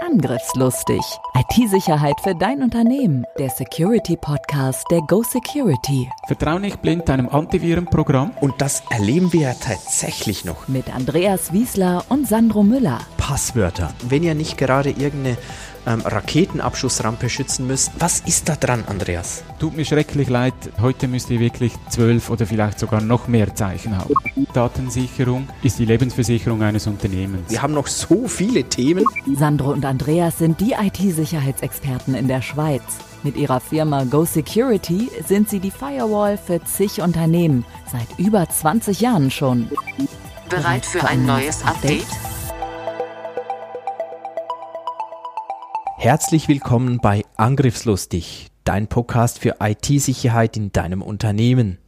Angriffslustig. IT-Sicherheit für dein Unternehmen. Der Security-Podcast der GoSecurity. Vertrau nicht blind deinem Antivirenprogramm. Und das erleben wir ja tatsächlich noch. Mit Andreas Wiesler und Sandro Müller. Passwörter. Wenn ihr nicht gerade irgendeine Raketenabschussrampe schützen müsst, was ist da dran, Andreas? Tut mir schrecklich leid, heute müsst ihr wirklich 12 oder vielleicht sogar noch mehr Zeichen haben. Datensicherung ist die Lebensversicherung eines Unternehmens. Wir haben noch so viele Themen. Sandro und Andreas sind die IT-Sicherheitsexperten in der Schweiz. Mit ihrer Firma GoSecurity sind sie die Firewall für zig Unternehmen, seit über 20 Jahren schon. Bereit für ein neues Update? Herzlich willkommen bei Angriffslustig, dein Podcast für IT-Sicherheit in deinem Unternehmen.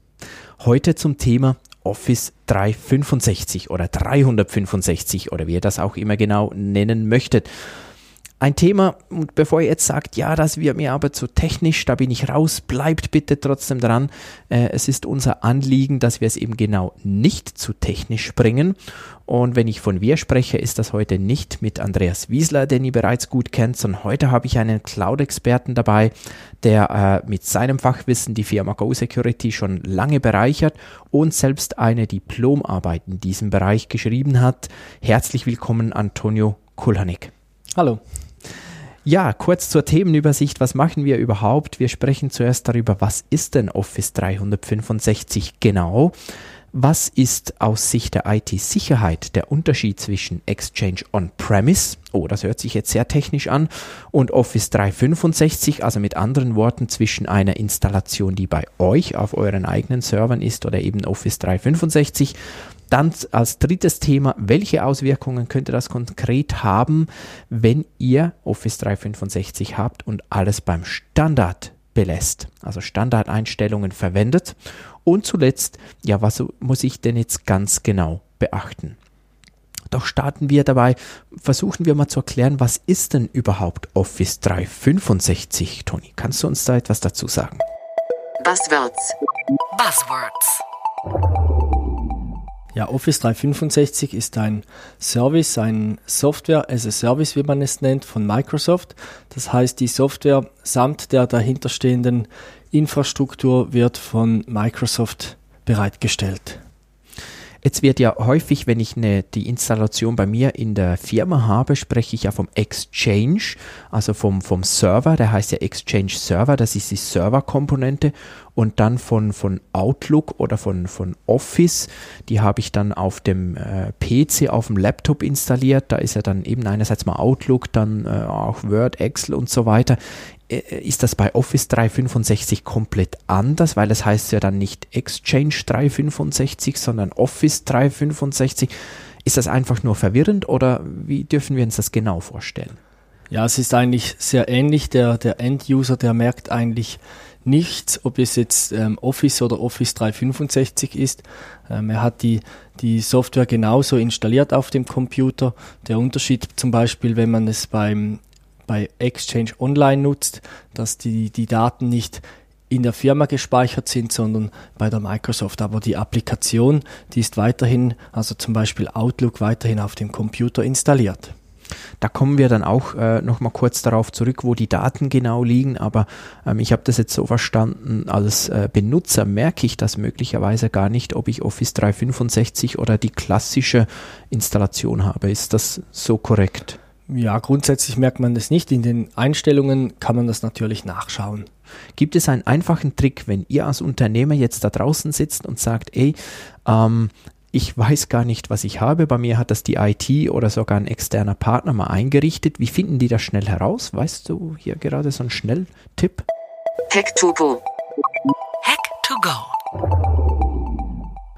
Heute zum Thema Office 365 oder 365 oder wie ihr das auch immer genau nennen möchtet. Ein Thema, und bevor ihr jetzt sagt, ja, das wird mir aber zu technisch, da bin ich raus, bleibt bitte trotzdem dran. Es ist unser Anliegen, dass wir es eben genau nicht zu technisch bringen. Und wenn ich von wir spreche, ist das heute nicht mit Andreas Wiesler, den ihr bereits gut kennt, sondern heute habe ich einen Cloud-Experten dabei, der mit seinem Fachwissen die Firma GoSecurity schon lange bereichert und selbst eine Diplomarbeit in diesem Bereich geschrieben hat. Herzlich willkommen, Antonio Kulhanek. Hallo. Ja, kurz zur Themenübersicht. Was machen wir überhaupt? Wir sprechen zuerst darüber, was ist denn Office 365 genau? Was ist aus Sicht der IT-Sicherheit der Unterschied zwischen Exchange On-Premise, oh, das hört sich jetzt sehr technisch an, und Office 365, also mit anderen Worten zwischen einer Installation, die bei euch auf euren eigenen Servern ist oder eben Office 365. Dann als drittes Thema, welche Auswirkungen könnte das konkret haben, wenn ihr Office 365 habt und alles beim Standard belässt, also Standardeinstellungen verwendet. Und zuletzt, ja, was muss ich denn jetzt ganz genau beachten? Doch starten wir dabei, versuchen wir mal zu erklären, was ist denn überhaupt Office 365, Toni? Kannst du uns da etwas dazu sagen? Buzzwords. Ja, Office 365 ist ein Service, ein Software as a Service, wie man es nennt, von Microsoft. Das heißt, die Software samt der dahinterstehenden Infrastruktur wird von Microsoft bereitgestellt. Jetzt wird ja häufig, wenn ich die Installation bei mir in der Firma habe, spreche ich ja vom Exchange, also vom Server, der heißt ja Exchange Server, das ist die Serverkomponente, und dann von Outlook oder von Office, die habe ich dann auf dem PC, auf dem Laptop installiert, da ist ja dann eben einerseits mal Outlook, dann auch Word, Excel und so weiter. Ist das bei Office 365 komplett anders, weil es heißt ja dann nicht Exchange 365, sondern Office 365. Ist das einfach nur verwirrend oder wie dürfen wir uns das genau vorstellen? Ja, es ist eigentlich sehr ähnlich. Der End-User, der merkt eigentlich nichts, ob es jetzt Office oder Office 365 ist. Er hat die Software genauso installiert auf dem Computer. Der Unterschied zum Beispiel, wenn man es bei Exchange Online nutzt, dass die Daten nicht in der Firma gespeichert sind, sondern bei der Microsoft. Aber die Applikation, die ist weiterhin, also zum Beispiel Outlook, weiterhin auf dem Computer installiert. Da kommen wir dann auch nochmal kurz darauf zurück, wo die Daten genau liegen, aber ich habe das jetzt so verstanden, als Benutzer merke ich das möglicherweise gar nicht, ob ich Office 365 oder die klassische Installation habe. Ist das so korrekt? Ja, grundsätzlich merkt man das nicht. In den Einstellungen kann man das natürlich nachschauen. Gibt es einen einfachen Trick, wenn ihr als Unternehmer jetzt da draußen sitzt und sagt, ich weiß gar nicht, was ich habe, bei mir hat das die IT oder sogar ein externer Partner mal eingerichtet. Wie finden die das schnell heraus? Weißt du hier gerade so einen Schnelltipp? Hack to go.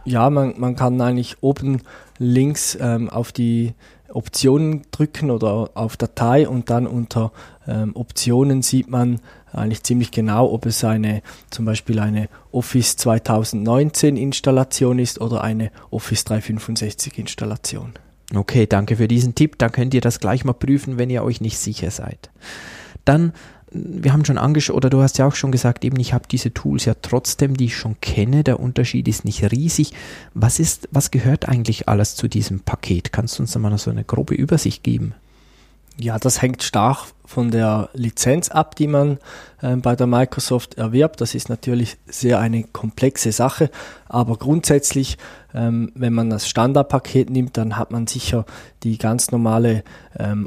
Ja, man kann eigentlich oben links auf die Optionen drücken oder auf Datei und dann unter Optionen sieht man eigentlich ziemlich genau, ob es zum Beispiel eine Office 2019 Installation ist oder eine Office 365 Installation. Okay, danke für diesen Tipp. Dann könnt ihr das gleich mal prüfen, wenn ihr euch nicht sicher seid. Dann, wir haben schon angeschaut, oder du hast ja auch schon gesagt, eben ich habe diese Tools ja trotzdem, die ich schon kenne, der Unterschied ist nicht riesig. Was gehört eigentlich alles zu diesem Paket? Kannst du uns mal so eine grobe Übersicht geben? Ja, das hängt stark von der Lizenz ab, die man bei der Microsoft erwirbt. Das ist natürlich sehr eine komplexe Sache, aber grundsätzlich, wenn man das Standardpaket nimmt, dann hat man sicher die ganz normale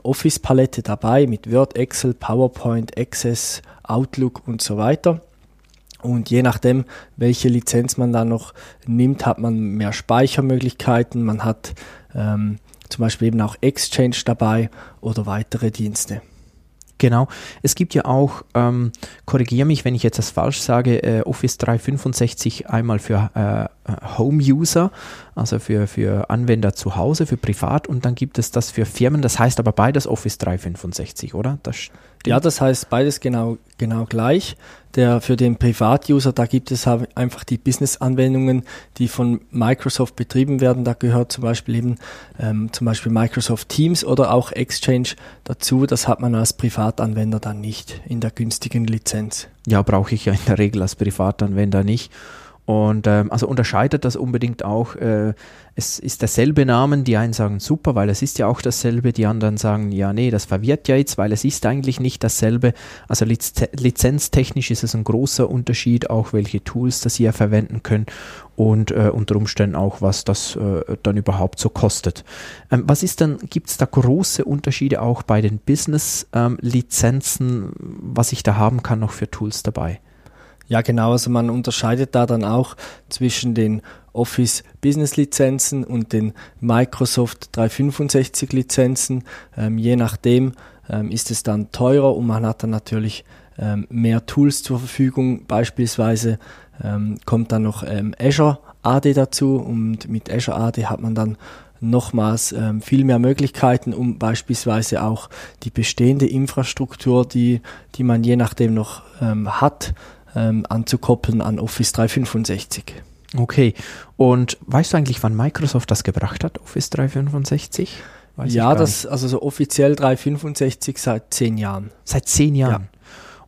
Office-Palette dabei mit Word, Excel, PowerPoint, Access, Outlook und so weiter. Und je nachdem, welche Lizenz man da noch nimmt, hat man mehr Speichermöglichkeiten, man hat zum Beispiel eben auch Exchange dabei oder weitere Dienste. Genau, es gibt ja auch, korrigiere mich, wenn ich jetzt das falsch sage, Office 365 einmal für Home-User, also für Anwender zu Hause, für privat, und dann gibt es das für Firmen, das heißt aber beides Office 365, oder? Das heißt beides genau gleich. Für den Privat-User, da gibt es einfach die Business-Anwendungen, die von Microsoft betrieben werden. Da gehört zum Beispiel eben Microsoft Teams oder auch Exchange dazu. Das hat man als Privatanwender dann nicht in der günstigen Lizenz. Ja, brauche ich ja in der Regel als Privatanwender nicht. Und also unterscheidet das unbedingt auch, es ist derselbe Name, die einen sagen super, weil es ist ja auch dasselbe, die anderen sagen, ja nee, das verwirrt ja jetzt, weil es ist eigentlich nicht dasselbe. Also lizenztechnisch ist es ein großer Unterschied, auch welche Tools das ihr verwenden könnt und unter Umständen auch, was das dann überhaupt so kostet. Gibt es da große Unterschiede auch bei den Business-Lizenzen, was ich da haben kann, noch für Tools dabei? Ja, genau, also man unterscheidet da dann auch zwischen den Office Business Lizenzen und den Microsoft 365 Lizenzen. Je nachdem ist es dann teurer und man hat dann natürlich mehr Tools zur Verfügung. Beispielsweise kommt dann noch Azure AD dazu, und mit Azure AD hat man dann nochmals viel mehr Möglichkeiten, um beispielsweise auch die bestehende Infrastruktur, die man je nachdem noch hat, anzukoppeln an Office 365. Okay, und weißt du eigentlich, wann Microsoft das gebracht hat, Office 365? Ja, das nicht. Also so offiziell 365 seit 10 Jahren. Seit 10 Jahren? Ja.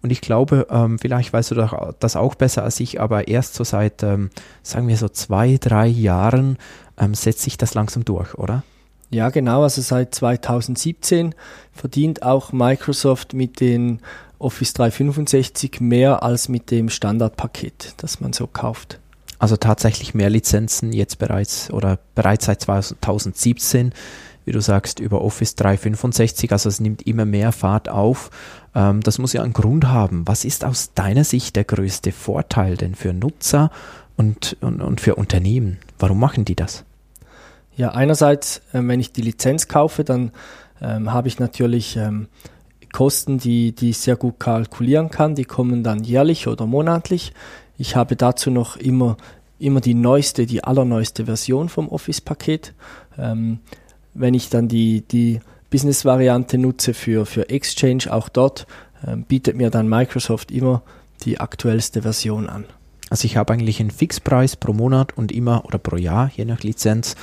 Und ich glaube, vielleicht weißt du das auch besser als ich, aber erst so seit, sagen wir so 2-3 Jahren setzt sich das langsam durch, oder? Ja, genau, also seit 2017 verdient auch Microsoft mit den Office 365 mehr als mit dem Standardpaket, das man so kauft. Also tatsächlich mehr Lizenzen jetzt bereits seit 2017, wie du sagst, über Office 365, also es nimmt immer mehr Fahrt auf. Das muss ja einen Grund haben. Was ist aus deiner Sicht der größte Vorteil denn für Nutzer und für Unternehmen? Warum machen die das? Ja, einerseits, wenn ich die Lizenz kaufe, dann habe ich natürlich Kosten, die ich sehr gut kalkulieren kann. Die kommen dann jährlich oder monatlich. Ich habe dazu noch immer die allerneueste Version vom Office-Paket. Wenn ich dann die Business-Variante nutze für Exchange, auch dort bietet mir dann Microsoft immer die aktuellste Version an. Also ich habe eigentlich einen Fixpreis pro Monat und immer oder pro Jahr, je nach Lizenz,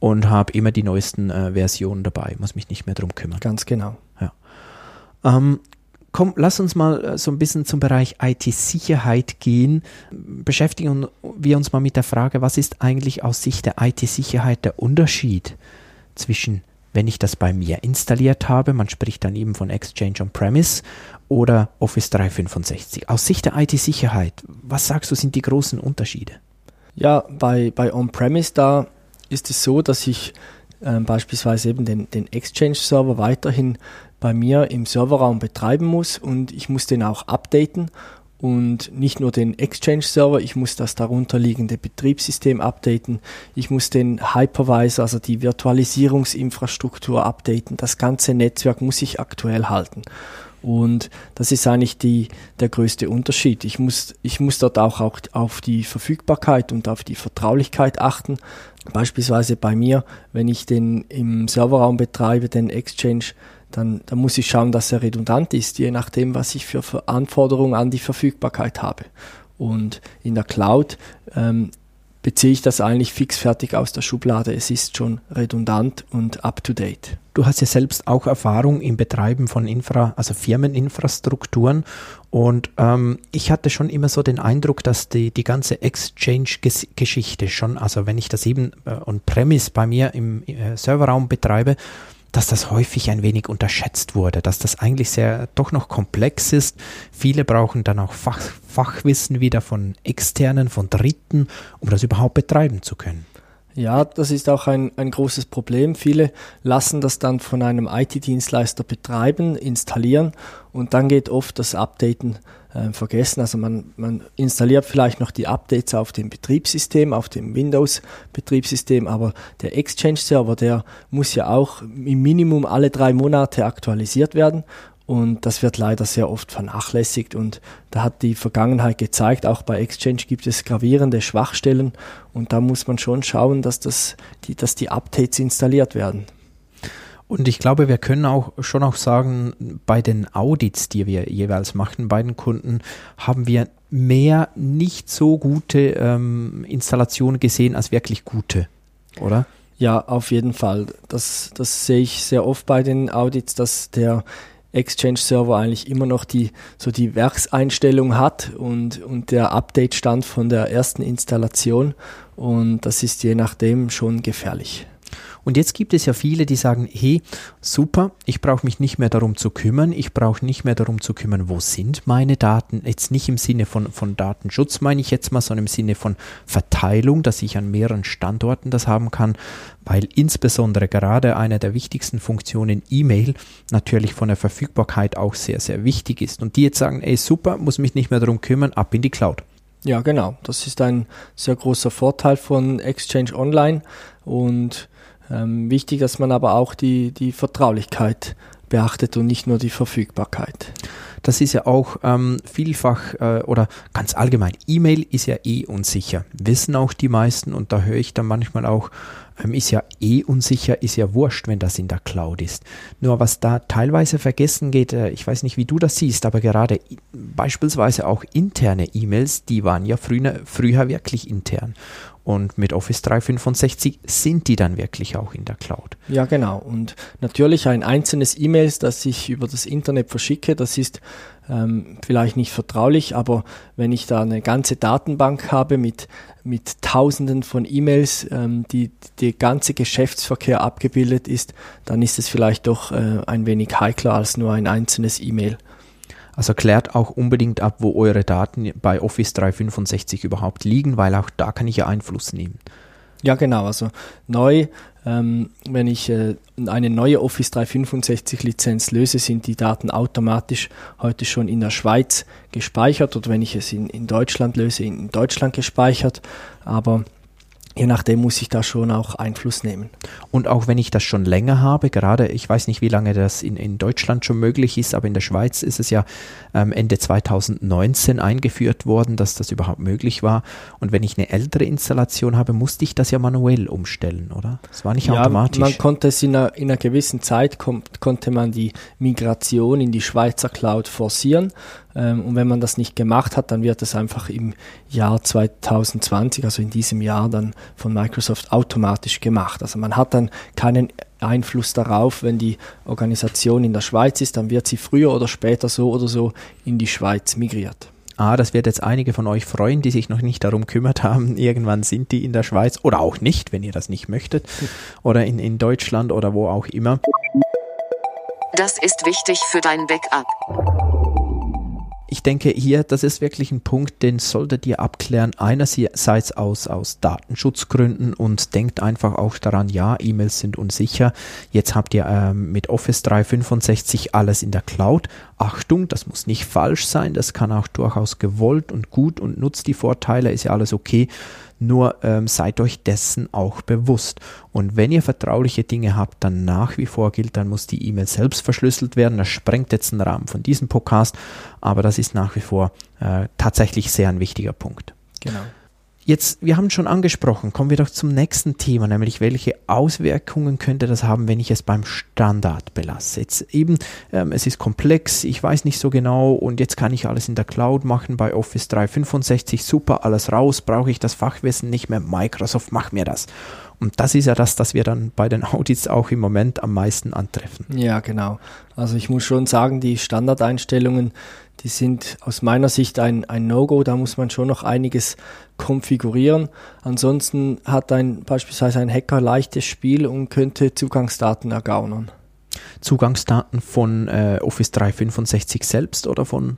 und habe immer die neuesten Versionen dabei, muss mich nicht mehr drum kümmern. Ganz genau. Ja. Komm, lass uns mal so ein bisschen zum Bereich IT-Sicherheit gehen. Beschäftigen wir uns mal mit der Frage, was ist eigentlich aus Sicht der IT-Sicherheit der Unterschied zwischen, wenn ich das bei mir installiert habe, man spricht dann eben von Exchange On-Premise, oder Office 365. Aus Sicht der IT-Sicherheit, was sagst du, sind die großen Unterschiede? Ja, bei On-Premise, da ist es so, dass ich beispielsweise eben den Exchange-Server weiterhin bei mir im Serverraum betreiben muss, und ich muss den auch updaten, und nicht nur den Exchange-Server, ich muss das darunterliegende Betriebssystem updaten, ich muss den Hypervisor, also die Virtualisierungsinfrastruktur updaten, das ganze Netzwerk muss ich aktuell halten. Und das ist eigentlich der größte Unterschied. Ich muss dort auch auf die Verfügbarkeit und auf die Vertraulichkeit achten. Beispielsweise bei mir, wenn ich den im Serverraum betreibe, den Exchange, dann muss ich schauen, dass er redundant ist, je nachdem, was ich für Anforderungen an die Verfügbarkeit habe. Und in der Cloud beziehe ich das eigentlich fixfertig aus der Schublade. Es ist schon redundant und up-to-date. Du hast ja selbst auch Erfahrung im Betreiben von Firmeninfrastrukturen, und ich hatte schon immer so den Eindruck, dass die ganze Exchange-Geschichte schon, also wenn ich das eben on-premise bei mir im Serverraum betreibe, dass das häufig ein wenig unterschätzt wurde, dass das eigentlich doch noch komplex ist. Viele brauchen dann auch Fachwissen wieder von Externen, von Dritten, um das überhaupt betreiben zu können. Ja, das ist auch ein großes Problem. Viele lassen das dann von einem IT-Dienstleister betreiben, installieren und dann geht oft das Updaten vergessen. Also man installiert vielleicht noch die Updates auf dem Betriebssystem, auf dem Windows-Betriebssystem, aber der Exchange-Server, der muss ja auch im Minimum alle 3 Monate aktualisiert werden. Und das wird leider sehr oft vernachlässigt und da hat die Vergangenheit gezeigt, auch bei Exchange gibt es gravierende Schwachstellen und da muss man schon schauen, dass die Updates installiert werden. Und ich glaube, wir können auch sagen, bei den Audits, die wir jeweils machen bei den Kunden, haben wir mehr nicht so gute Installationen gesehen als wirklich gute, oder? Ja, auf jeden Fall. Das sehe ich sehr oft bei den Audits, dass der Exchange-Server eigentlich immer noch die Werkseinstellung hat und der Update-Stand von der ersten Installation und das ist je nachdem schon gefährlich. Und jetzt gibt es ja viele, die sagen, hey, super, ich brauche mich nicht mehr darum zu kümmern, wo sind meine Daten, jetzt nicht im Sinne von Datenschutz meine ich jetzt mal, sondern im Sinne von Verteilung, dass ich an mehreren Standorten das haben kann, weil insbesondere gerade eine der wichtigsten Funktionen E-Mail natürlich von der Verfügbarkeit auch sehr, sehr wichtig ist. Und die jetzt sagen, ey, super, muss mich nicht mehr darum kümmern, ab in die Cloud. Ja, genau, das ist ein sehr großer Vorteil von Exchange Online und wichtig, dass man aber auch die Vertraulichkeit beachtet und nicht nur die Verfügbarkeit. Das ist ja auch vielfach oder ganz allgemein, E-Mail ist ja unsicher, wissen auch die meisten und da höre ich dann manchmal auch, ist ja unsicher, ist ja wurscht, wenn das in der Cloud ist. Nur was da teilweise vergessen geht, ich weiß nicht, wie du das siehst, aber gerade beispielsweise auch interne E-Mails, die waren ja früher wirklich intern. Und mit Office 365 sind die dann wirklich auch in der Cloud. Ja, genau. Und natürlich ein einzelnes E-Mail, das ich über das Internet verschicke, das ist vielleicht nicht vertraulich, aber wenn ich da eine ganze Datenbank habe mit Tausenden von E-Mails, die der ganze Geschäftsverkehr abgebildet ist, dann ist es vielleicht doch ein wenig heikler als nur ein einzelnes E-Mail. Also klärt auch unbedingt ab, wo eure Daten bei Office 365 überhaupt liegen, weil auch da kann ich ja Einfluss nehmen. Ja, genau. Also neu, wenn ich eine neue Office 365 Lizenz löse, sind die Daten automatisch heute schon in der Schweiz gespeichert oder wenn ich es in Deutschland löse, in Deutschland gespeichert. Aber je nachdem muss ich da schon auch Einfluss nehmen. Und auch wenn ich das schon länger habe, gerade, ich weiß nicht, wie lange das in Deutschland schon möglich ist, aber in der Schweiz ist es ja Ende 2019 eingeführt worden, dass das überhaupt möglich war. Und wenn ich eine ältere Installation habe, musste ich das ja manuell umstellen, oder? Das war nicht automatisch. Man konnte es in einer gewissen Zeit, konnte man die Migration in die Schweizer Cloud forcieren. Und wenn man das nicht gemacht hat, dann wird es einfach im Jahr 2020, also in diesem Jahr, dann von Microsoft automatisch gemacht. Also man hat dann keinen Einfluss darauf, wenn die Organisation in der Schweiz ist, dann wird sie früher oder später so oder so in die Schweiz migriert. Ah, das wird jetzt einige von euch freuen, die sich noch nicht darum kümmert haben. Irgendwann sind die in der Schweiz oder auch nicht, wenn ihr das nicht möchtet, oder in Deutschland oder wo auch immer. Das ist wichtig für dein Backup. Ich denke hier, das ist wirklich ein Punkt, den solltet ihr abklären, einerseits aus Datenschutzgründen und denkt einfach auch daran, ja, E-Mails sind unsicher, jetzt habt ihr mit Office 365 alles in der Cloud. Achtung, das muss nicht falsch sein, das kann auch durchaus gewollt und gut und nutzt die Vorteile, ist ja alles okay. Nur seid euch dessen auch bewusst. Und wenn ihr vertrauliche Dinge habt, dann nach wie vor gilt, dann muss die E-Mail selbst verschlüsselt werden. Das sprengt jetzt den Rahmen von diesem Podcast, aber das ist nach wie vor tatsächlich sehr ein wichtiger Punkt. Genau. Jetzt, wir haben schon angesprochen, kommen wir doch zum nächsten Thema, nämlich welche Auswirkungen könnte das haben, wenn ich es beim Standard belasse. Jetzt eben, es ist komplex, ich weiß nicht so genau und jetzt kann ich alles in der Cloud machen bei Office 365, super, alles raus, brauche ich das Fachwissen nicht mehr, Microsoft macht mir das. Und das ist ja das wir dann bei den Audits auch im Moment am meisten antreffen. Ja, genau. Also ich muss schon sagen, die Standardeinstellungen, die sind aus meiner Sicht ein No-Go, da muss man schon noch einiges konfigurieren. Ansonsten hat beispielsweise ein Hacker leichtes Spiel und könnte Zugangsdaten ergaunern. Zugangsdaten von Office 365 selbst oder von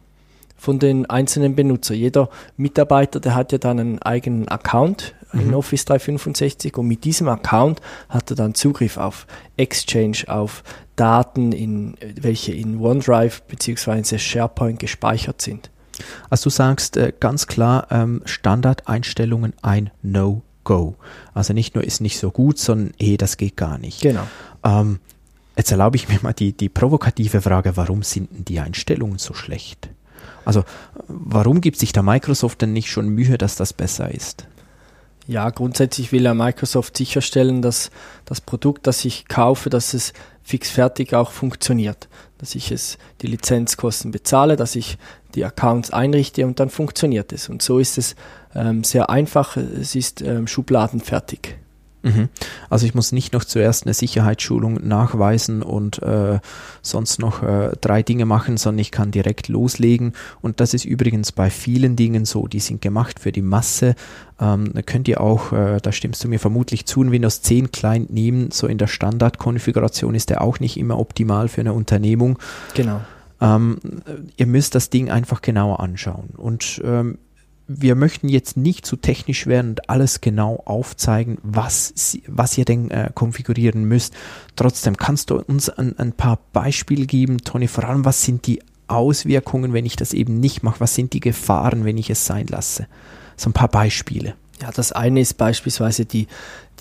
den einzelnen Benutzern. Jeder Mitarbeiter, der hat ja dann einen eigenen Account in Office 365 und mit diesem Account hat er dann Zugriff auf Exchange, auf Daten, welche in OneDrive bzw. SharePoint gespeichert sind. Also du sagst ganz klar, Standardeinstellungen ein No-Go. Also nicht nur ist nicht so gut, sondern das geht gar nicht. Genau. Jetzt erlaube ich mir mal die provokative Frage, warum sind denn die Einstellungen so schlecht? Also warum gibt sich da Microsoft denn nicht schon Mühe, dass das besser ist? Ja, grundsätzlich will ja Microsoft sicherstellen, dass das Produkt, das ich kaufe, dass es fixfertig auch funktioniert. Dass ich die Lizenzkosten bezahle, dass ich die Accounts einrichte und dann funktioniert es. Und so ist es sehr einfach, es ist schubladenfertig. Also ich muss nicht noch zuerst eine Sicherheitsschulung nachweisen und sonst noch 3 Dinge machen, sondern ich kann direkt loslegen. Und das ist übrigens bei vielen Dingen so, die sind gemacht für die Masse. Könnt ihr auch, da stimmst du mir vermutlich zu, einen Windows 10 Client nehmen. So in der Standardkonfiguration ist der auch nicht immer optimal für eine Unternehmung. Genau. Ihr müsst das Ding einfach genauer anschauen. Und wir möchten jetzt nicht zu technisch werden und alles genau aufzeigen, was ihr denn konfigurieren müsst. Trotzdem, kannst du uns ein paar Beispiele geben, Toni, vor allem, was sind die Auswirkungen, wenn ich das eben nicht mache? Was sind die Gefahren, wenn ich es sein lasse? So ein paar Beispiele. Ja, das eine ist beispielsweise die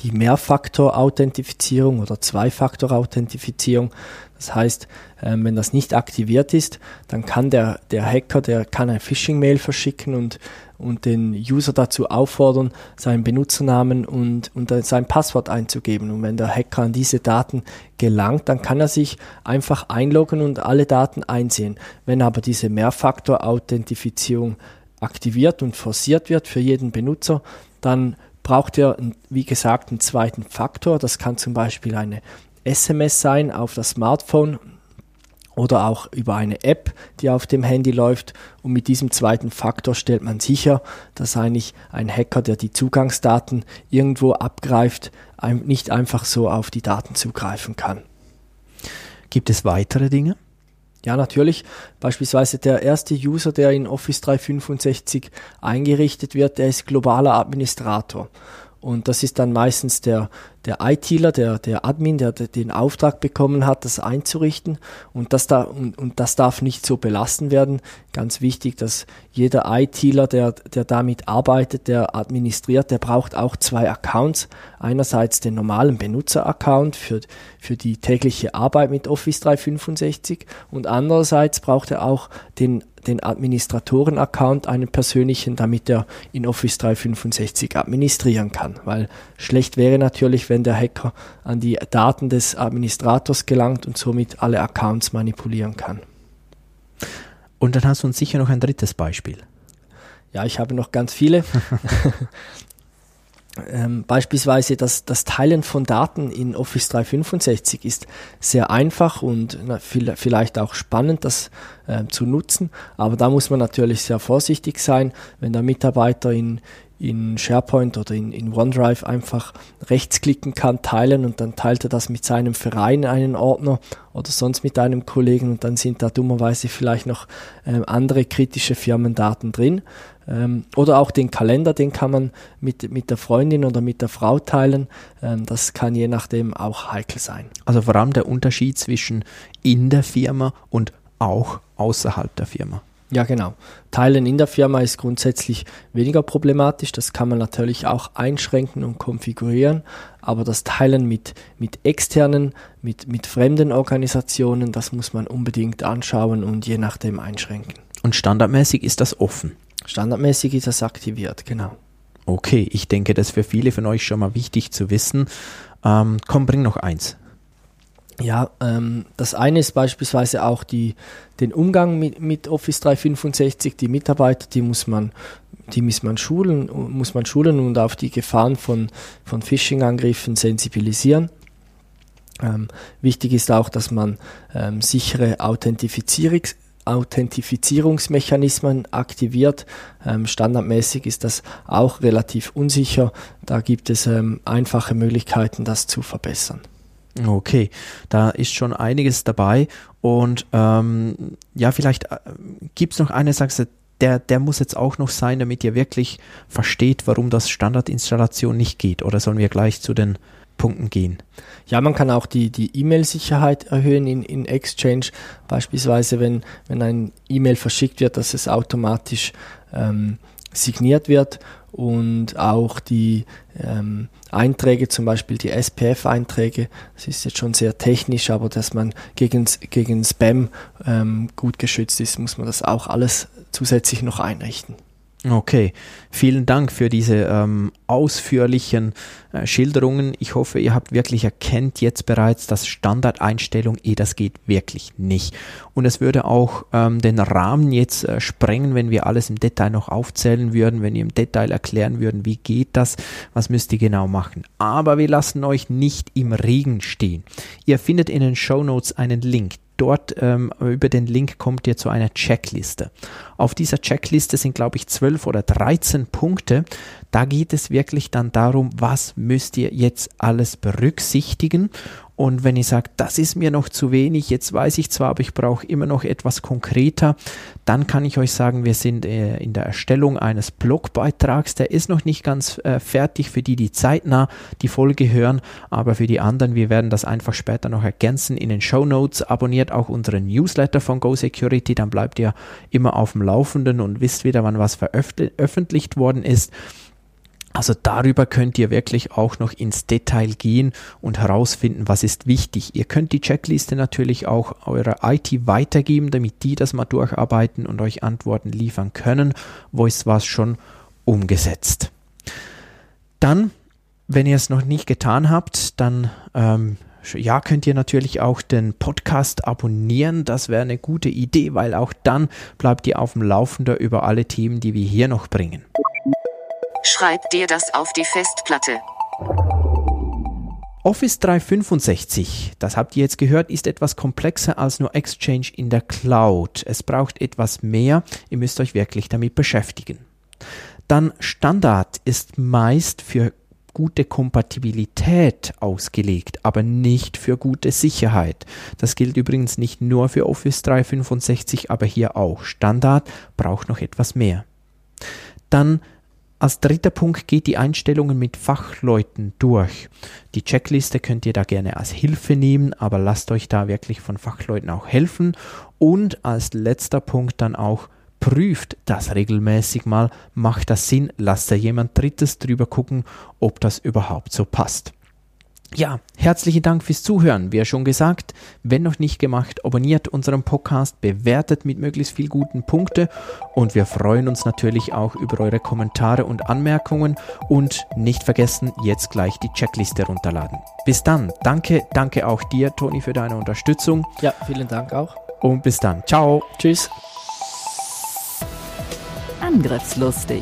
Mehrfaktor-Authentifizierung oder Zweifaktor-Authentifizierung. Das heißt, wenn das nicht aktiviert ist, dann kann der Hacker, eine Phishing-Mail verschicken und den User dazu auffordern, seinen Benutzernamen und sein Passwort einzugeben. Und wenn der Hacker an diese Daten gelangt, dann kann er sich einfach einloggen und alle Daten einsehen. Wenn aber diese Mehrfaktor-Authentifizierung aktiviert und forciert wird für jeden Benutzer, dann braucht er, wie gesagt, einen zweiten Faktor. Das kann zum Beispiel eine SMS sein auf das Smartphone oder auch über eine App, die auf dem Handy läuft. Und mit diesem zweiten Faktor stellt man sicher, dass eigentlich ein Hacker, der die Zugangsdaten irgendwo abgreift, nicht einfach so auf die Daten zugreifen kann. Gibt es weitere Dinge? Ja, natürlich. Beispielsweise der erste User, der in Office 365 eingerichtet wird, der ist globaler Administrator. Und das ist dann meistens der ITler, der Admin, der den Auftrag bekommen hat, das einzurichten. Und das darf nicht so belassen werden. Ganz wichtig, dass jeder ITler, der damit arbeitet, der administriert, der braucht auch 2 Accounts. Einerseits den normalen Benutzer-Account für die tägliche Arbeit mit Office 365 und andererseits braucht er auch den Administratoren-Account, einen persönlichen, damit er in Office 365 administrieren kann. Weil schlecht wäre natürlich, wenn der Hacker an die Daten des Administrators gelangt und somit alle Accounts manipulieren kann. Und dann hast du uns sicher noch ein drittes Beispiel. Ja, ich habe noch ganz viele. Beispielsweise das Teilen von Daten in Office 365 ist sehr einfach und vielleicht auch spannend, das zu nutzen, aber da muss man natürlich sehr vorsichtig sein, wenn der Mitarbeiter in SharePoint oder in OneDrive einfach rechtsklicken kann, teilen und dann teilt er das mit seinem Verein einen Ordner oder sonst mit einem Kollegen und dann sind da dummerweise vielleicht noch andere kritische Firmendaten drin. Oder auch den Kalender, den kann man mit der Freundin oder mit der Frau teilen. Das kann je nachdem auch heikel sein. Also vor allem der Unterschied zwischen in der Firma und auch außerhalb der Firma. Ja, genau. Teilen in der Firma ist grundsätzlich weniger problematisch. Das kann man natürlich auch einschränken und konfigurieren. Aber das Teilen mit externen, mit fremden Organisationen, das muss man unbedingt anschauen und je nachdem einschränken. Und standardmäßig ist das offen? Standardmäßig ist das aktiviert, genau. Okay, ich denke, das ist für viele von euch schon mal wichtig zu wissen. Komm, bring noch eins. Ja, das eine ist beispielsweise auch den Umgang mit Office 365. Die Mitarbeiter, die muss man schulen und auf die Gefahren von Phishing-Angriffen sensibilisieren. Wichtig ist auch, dass man sichere Authentifizierungsmechanismen aktiviert. Standardmäßig ist das auch relativ unsicher. Da gibt es einfache Möglichkeiten, das zu verbessern. Okay, da ist schon einiges dabei und ja, vielleicht gibt es noch eine, sagst du, der muss jetzt auch noch sein, damit ihr wirklich versteht, warum das Standardinstallation nicht geht, oder sollen wir gleich zu den Punkten gehen? Ja, man kann auch die E-Mail-Sicherheit erhöhen in Exchange, beispielsweise wenn ein E-Mail verschickt wird, dass es automatisch signiert wird, und auch die Einträge, zum Beispiel die SPF-Einträge, das ist jetzt schon sehr technisch, aber dass man gegen Spam gut geschützt ist, muss man das auch alles zusätzlich noch einrichten. Okay, vielen Dank für diese ausführlichen Schilderungen. Ich hoffe, ihr habt wirklich erkannt jetzt bereits, dass Standardeinstellung, das geht wirklich nicht. Und es würde auch den Rahmen jetzt sprengen, wenn wir alles im Detail noch aufzählen würden, wenn ihr im Detail erklären würden, wie geht das, was müsst ihr genau machen. Aber wir lassen euch nicht im Regen stehen. Ihr findet in den Shownotes einen Link. Dort über den Link kommt ihr zu einer Checkliste. Auf dieser Checkliste sind, glaube ich, 12 oder 13 Punkte. Da geht es wirklich dann darum, was müsst ihr jetzt alles berücksichtigen. Und wenn ihr sagt, das ist mir noch zu wenig, jetzt weiß ich zwar, aber ich brauche immer noch etwas konkreter, dann kann ich euch sagen, wir sind in der Erstellung eines Blogbeitrags. Der ist noch nicht ganz fertig für die zeitnah die Folge hören, aber für die anderen, wir werden das einfach später noch ergänzen in den Shownotes. Abonniert auch unseren Newsletter von GoSecurity, dann bleibt ihr immer auf dem Laufenden und wisst wieder, wann was veröffentlicht worden ist. Also darüber könnt ihr wirklich auch noch ins Detail gehen und herausfinden, was ist wichtig. Ihr könnt die Checkliste natürlich auch eurer IT weitergeben, damit die das mal durcharbeiten und euch Antworten liefern können, wo ist was schon umgesetzt. Dann, wenn ihr es noch nicht getan habt, dann ja, könnt ihr natürlich auch den Podcast abonnieren, das wäre eine gute Idee, weil auch dann bleibt ihr auf dem Laufenden über alle Themen, die wir hier noch bringen. Schreib dir das auf die Festplatte. Office 365, das habt ihr jetzt gehört, ist etwas komplexer als nur Exchange in der Cloud. Es braucht etwas mehr, ihr müsst euch wirklich damit beschäftigen. Dann Standard ist meist für gute Kompatibilität ausgelegt, aber nicht für gute Sicherheit. Das gilt übrigens nicht nur für Office 365, aber hier auch. Standard braucht noch etwas mehr. Dann als dritter Punkt geht die Einstellungen mit Fachleuten durch. Die Checkliste könnt ihr da gerne als Hilfe nehmen, aber lasst euch da wirklich von Fachleuten auch helfen. Und als letzter Punkt dann auch, prüft das regelmäßig mal, macht das Sinn, lasst da jemand Drittes drüber gucken, ob das überhaupt so passt. Ja, herzlichen Dank fürs Zuhören. Wie schon gesagt, wenn noch nicht gemacht, abonniert unseren Podcast, bewertet mit möglichst viel guten Punkte und wir freuen uns natürlich auch über eure Kommentare und Anmerkungen und nicht vergessen, jetzt gleich die Checkliste runterladen. Bis dann. Danke auch dir, Toni, für deine Unterstützung. Ja, vielen Dank auch. Und bis dann. Ciao. Tschüss. Angriffslustig.